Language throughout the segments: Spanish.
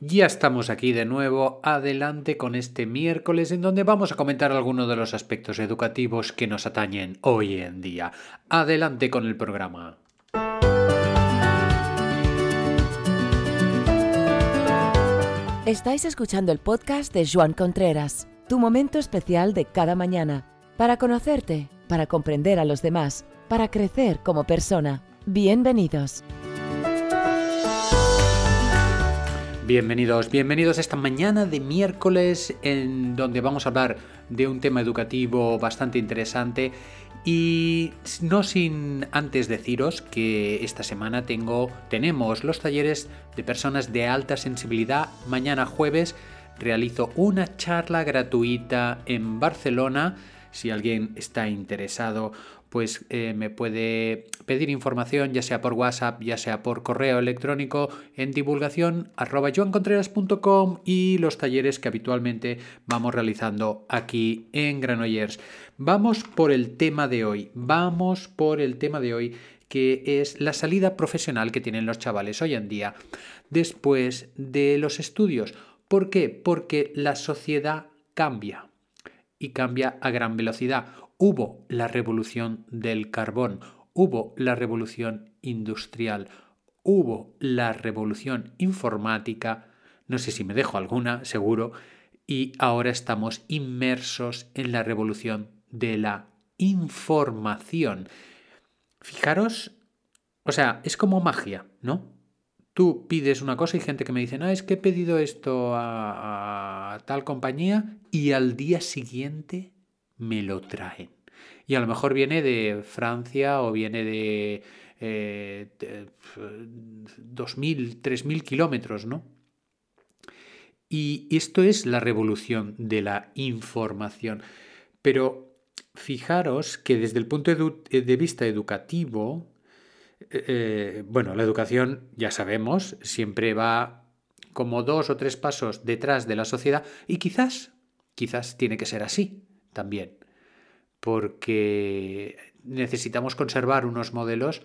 Ya estamos aquí de nuevo, adelante con este miércoles en donde vamos a comentar algunos de los aspectos educativos que nos atañen hoy en día. Adelante con el programa. Estáis escuchando el podcast de Joan Contreras, tu momento especial de cada mañana, para conocerte, para comprender a los demás, para crecer como persona. Bienvenidos. Bienvenidos a esta mañana de miércoles en donde vamos a hablar de un tema educativo bastante interesante y no sin antes deciros que esta semana tenemos los talleres de personas de alta sensibilidad. Mañana jueves realizo una charla gratuita en Barcelona. Si alguien está interesado, pues me puede pedir información, ya sea por WhatsApp, ya sea por correo electrónico, en divulgacion@joancontreras.com, y los talleres que habitualmente vamos realizando aquí en Granollers. Vamos por el tema de hoy, que es la salida profesional que tienen los chavales hoy en día después de los estudios. ¿Por qué? Porque la sociedad cambia, y cambia a gran velocidad. Hubo la revolución del carbón, hubo la revolución industrial, hubo la revolución informática, no sé si me dejo alguna, seguro, y ahora estamos inmersos en la revolución de la información. Fijaros, o sea, es como magia, ¿no? Tú pides una cosa y gente que me dice, no, es que he pedido esto a tal compañía y al día siguiente me lo traen. Y a lo mejor viene de Francia o viene de 2.000, 3.000 kilómetros, ¿no? Y esto es la revolución de la información. Pero fijaros que desde el punto de vista educativo, la educación, ya sabemos, siempre va como 2 o 3 pasos detrás de la sociedad, y quizás tiene que ser así también, porque necesitamos conservar unos modelos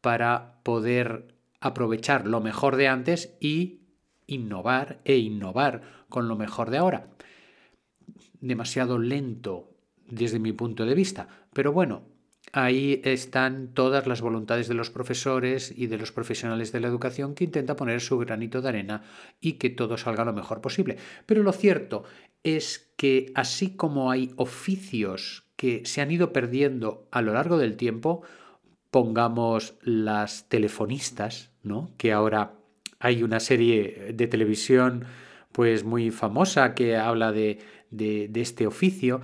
para poder aprovechar lo mejor de antes y innovar con lo mejor de ahora. Demasiado lento desde mi punto de vista, pero bueno, ahí están todas las voluntades de los profesores y de los profesionales de la educación que intenta poner su granito de arena y que todo salga lo mejor posible. Pero lo cierto es que así como hay oficios que se han ido perdiendo a lo largo del tiempo, pongamos las telefonistas, ¿no? Que ahora hay una serie de televisión pues muy famosa que habla de este oficio,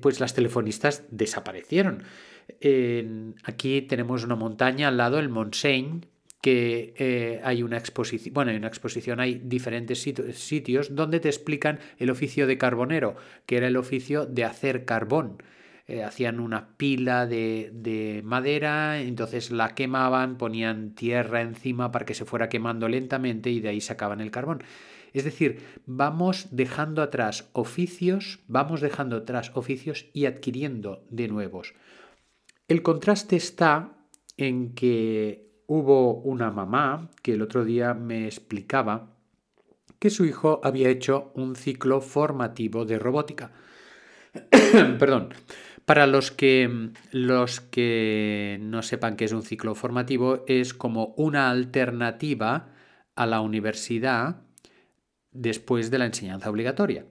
pues las telefonistas desaparecieron. Aquí tenemos una montaña al lado, el Montseny, que hay una exposición, hay diferentes sitios donde te explican el oficio de carbonero, que era el oficio de hacer carbón. Hacían una pila de madera, entonces la quemaban, ponían tierra encima para que se fuera quemando lentamente y de ahí sacaban el carbón. Es decir, vamos dejando atrás oficios y adquiriendo de nuevos. El contraste está en que hubo una mamá que el otro día me explicaba que su hijo había hecho un ciclo formativo de robótica. Perdón. Para los que no sepan qué es un ciclo formativo, es como una alternativa a la universidad después de la enseñanza obligatoria.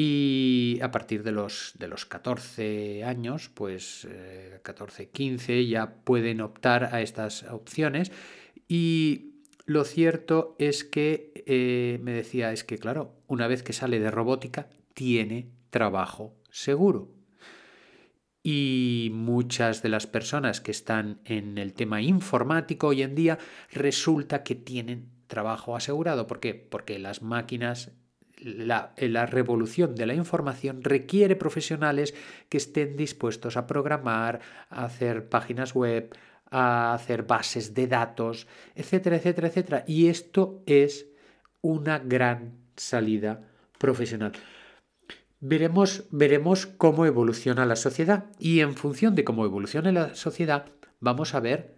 Y a partir de los 14 años, pues 14, 15, ya pueden optar a estas opciones. Y lo cierto es que me decía, es que claro, una vez que sale de robótica, tiene trabajo seguro. Y muchas de las personas que están en el tema informático hoy en día resulta que tienen trabajo asegurado. ¿Por qué? Porque las máquinas, la revolución de la información requiere profesionales que estén dispuestos a programar, a hacer páginas web, a hacer bases de datos, etcétera, etcétera, etcétera. Y esto es una gran salida profesional. Veremos cómo evoluciona la sociedad, y en función de cómo evolucione la sociedad vamos a ver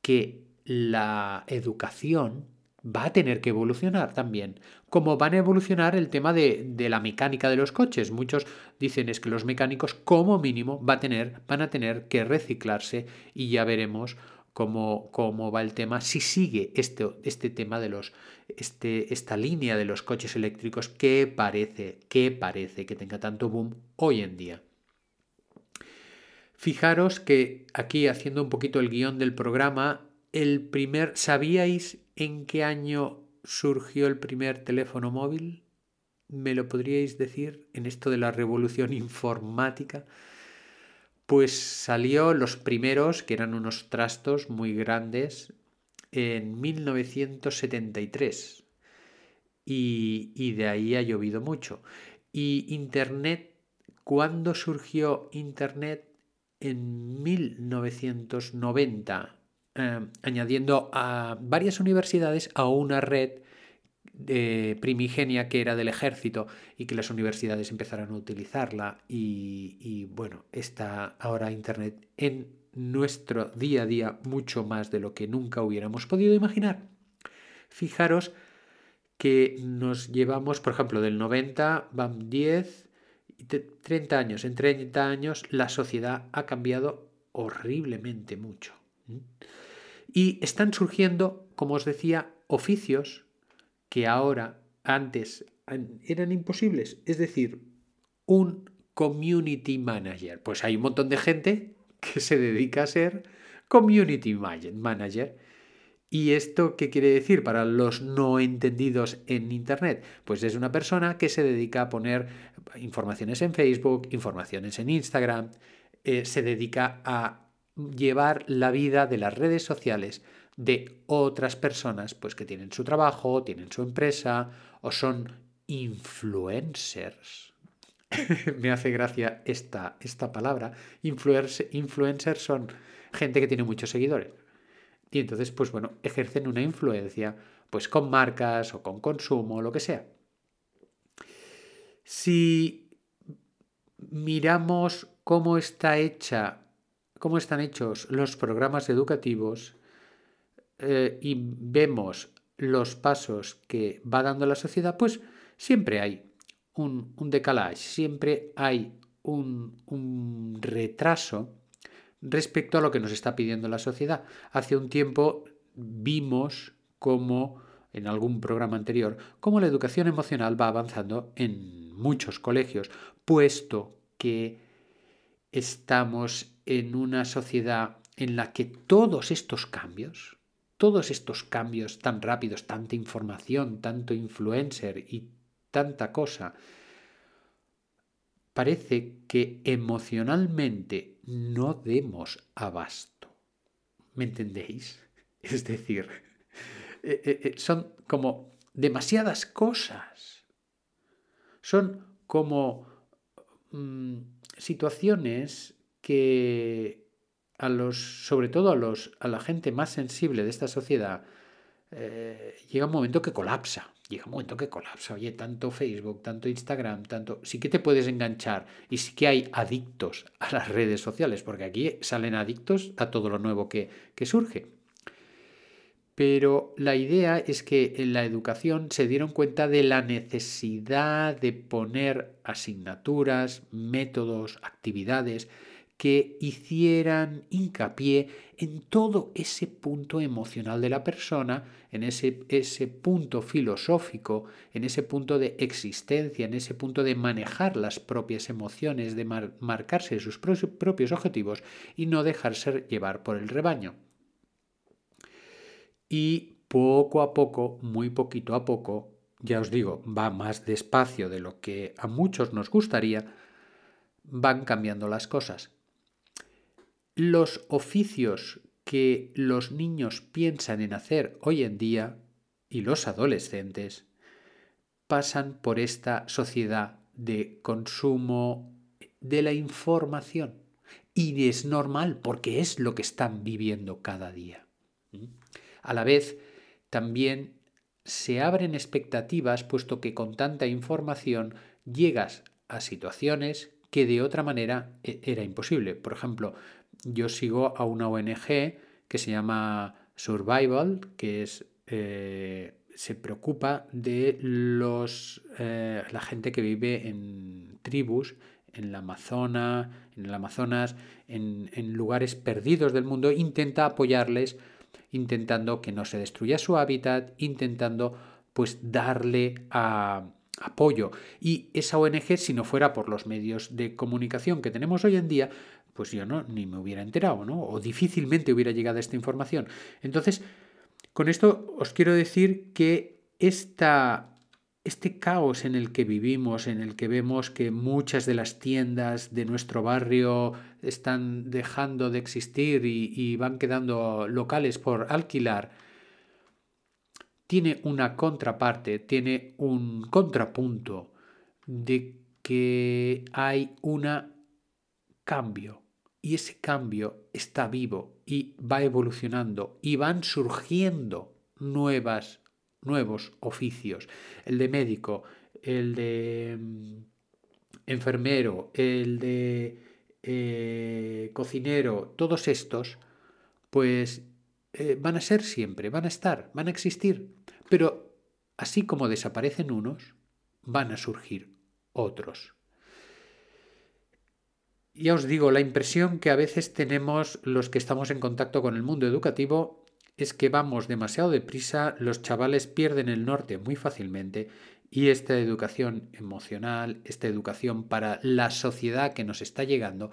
que la educación va a tener que evolucionar también, como van a evolucionar el tema de la mecánica de los coches. Muchos dicen es que los mecánicos como mínimo van a tener que reciclarse, y ya veremos cómo va el tema, si sigue este tema de esta línea de los coches eléctricos que parece que tenga tanto boom hoy en día. Fijaros que aquí, haciendo un poquito el guión del programa, ¿sabíais en qué año surgió el primer teléfono móvil? ¿Me lo podríais decir en esto de la revolución informática? Pues salió los primeros, que eran unos trastos muy grandes, en 1973. Y de ahí ha llovido mucho. ¿Y Internet? ¿Cuándo surgió Internet? En 1990. Añadiendo a varias universidades a una red primigenia que era del ejército, y que las universidades empezaron a utilizarla, y bueno, está ahora Internet en nuestro día a día mucho más de lo que nunca hubiéramos podido imaginar. Fijaros que nos llevamos, por ejemplo, del 90 van 10 y 30 años. En 30 años la sociedad ha cambiado horriblemente mucho. Y están surgiendo, como os decía, oficios que ahora, antes, eran imposibles. Es decir, un community manager. Pues hay un montón de gente que se dedica a ser community manager. ¿Y esto qué quiere decir para los no entendidos en Internet? Pues es una persona que se dedica a poner informaciones en Facebook, informaciones en Instagram, se dedica a llevar la vida de las redes sociales de otras personas, pues que tienen su trabajo, tienen su empresa o son influencers. Me hace gracia esta palabra. Influencers son gente que tiene muchos seguidores. Y entonces, pues bueno, ejercen una influencia pues con marcas o con consumo o lo que sea. Si miramos cómo están hechos los programas educativos y vemos los pasos que va dando la sociedad, pues siempre hay un decalage, siempre hay un retraso respecto a lo que nos está pidiendo la sociedad. Hace un tiempo vimos cómo, en algún programa anterior, cómo la educación emocional va avanzando en muchos colegios, puesto que estamos en una sociedad en la que todos estos cambios tan rápidos, tanta información, tanto influencer y tanta cosa, parece que emocionalmente no demos abasto. ¿Me entendéis? Es decir, son como demasiadas cosas. Son como situaciones que sobre todo a la gente más sensible de esta sociedad llega un momento que colapsa. Oye, tanto Facebook, tanto Instagram, tanto... Sí que te puedes enganchar, y sí que hay adictos a las redes sociales, porque aquí salen adictos a todo lo nuevo que surge. Pero la idea es que en la educación se dieron cuenta de la necesidad de poner asignaturas, métodos, actividades que hicieran hincapié en todo ese punto emocional de la persona, en ese punto filosófico, en ese punto de existencia, en ese punto de manejar las propias emociones, de marcarse sus propios objetivos y no dejarse llevar por el rebaño. Y poco a poco, muy poquito a poco, ya os digo, va más despacio de lo que a muchos nos gustaría, van cambiando las cosas. Los oficios que los niños piensan en hacer hoy en día, y los adolescentes, pasan por esta sociedad de consumo de la información. Y es normal, porque es lo que están viviendo cada día. A la vez, también se abren expectativas, puesto que con tanta información llegas a situaciones que de otra manera era imposible. Por ejemplo, yo sigo a una ONG que se llama Survival, que es se preocupa de la gente que vive en tribus, en el Amazonas, en lugares perdidos del mundo, intenta apoyarles, intentando que no se destruya su hábitat, intentando pues darle apoyo. Y esa ONG, si no fuera por los medios de comunicación que tenemos hoy en día, pues yo ni me hubiera enterado, ¿no? O difícilmente hubiera llegado a esta información. Entonces, con esto os quiero decir que este caos en el que vivimos, en el que vemos que muchas de las tiendas de nuestro barrio están dejando de existir y van quedando locales por alquilar, tiene una contraparte, tiene un contrapunto de que hay un cambio, y ese cambio está vivo y va evolucionando y van surgiendo nuevos oficios, el de médico, el de enfermero, el de cocinero, todos estos pues van a ser siempre, van a estar, van a existir, pero así como desaparecen unos, van a surgir otros. Ya os digo, la impresión que a veces tenemos los que estamos en contacto con el mundo educativo es que vamos demasiado deprisa, los chavales pierden el norte muy fácilmente y esta educación emocional, esta educación para la sociedad que nos está llegando,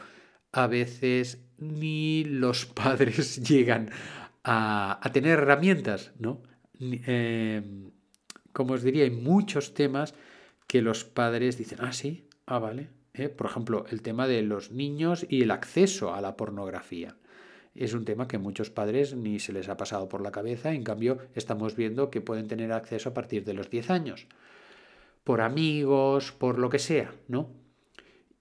a veces ni los padres llegan a tener herramientas, ¿no? Como os diría, hay muchos temas que los padres dicen, sí, vale. Por ejemplo, el tema de los niños y el acceso a la pornografía. Es un tema que muchos padres ni se les ha pasado por la cabeza, en cambio estamos viendo que pueden tener acceso a partir de los 10 años, por amigos, por lo que sea, ¿no?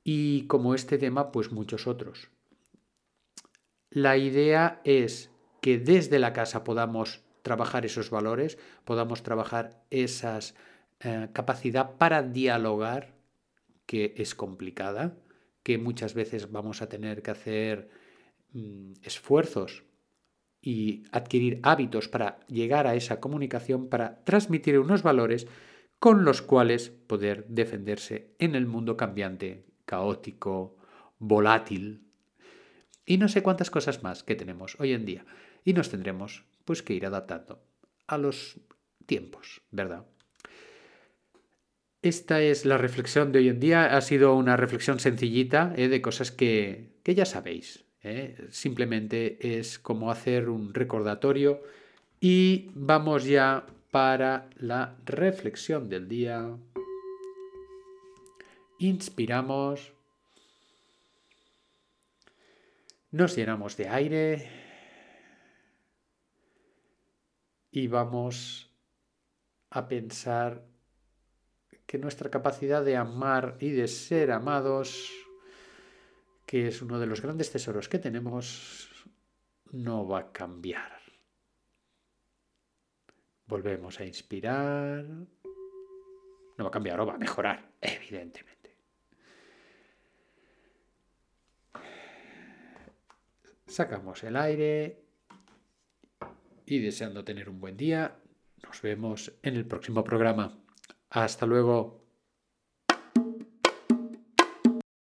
Y como este tema, pues muchos otros. La idea es que desde la casa podamos trabajar esos valores, podamos trabajar esa capacidad para dialogar, que es complicada, que muchas veces vamos a tener que hacer esfuerzos y adquirir hábitos para llegar a esa comunicación, para transmitir unos valores con los cuales poder defenderse en el mundo cambiante, caótico, volátil y no sé cuántas cosas más que tenemos hoy en día, y nos tendremos pues que ir adaptando a los tiempos, ¿verdad? Esta es la reflexión de hoy en día. Ha sido una reflexión sencillita, de cosas que ya sabéis. Simplemente es como hacer un recordatorio y vamos ya para la reflexión del día. Inspiramos, nos llenamos de aire y vamos a pensar que nuestra capacidad de amar y de ser amados, que es uno de los grandes tesoros que tenemos, no va a cambiar. Volvemos a inspirar. No va a cambiar, o va a mejorar, evidentemente. Sacamos el aire y, deseando tener un buen día, nos vemos en el próximo programa. Hasta luego.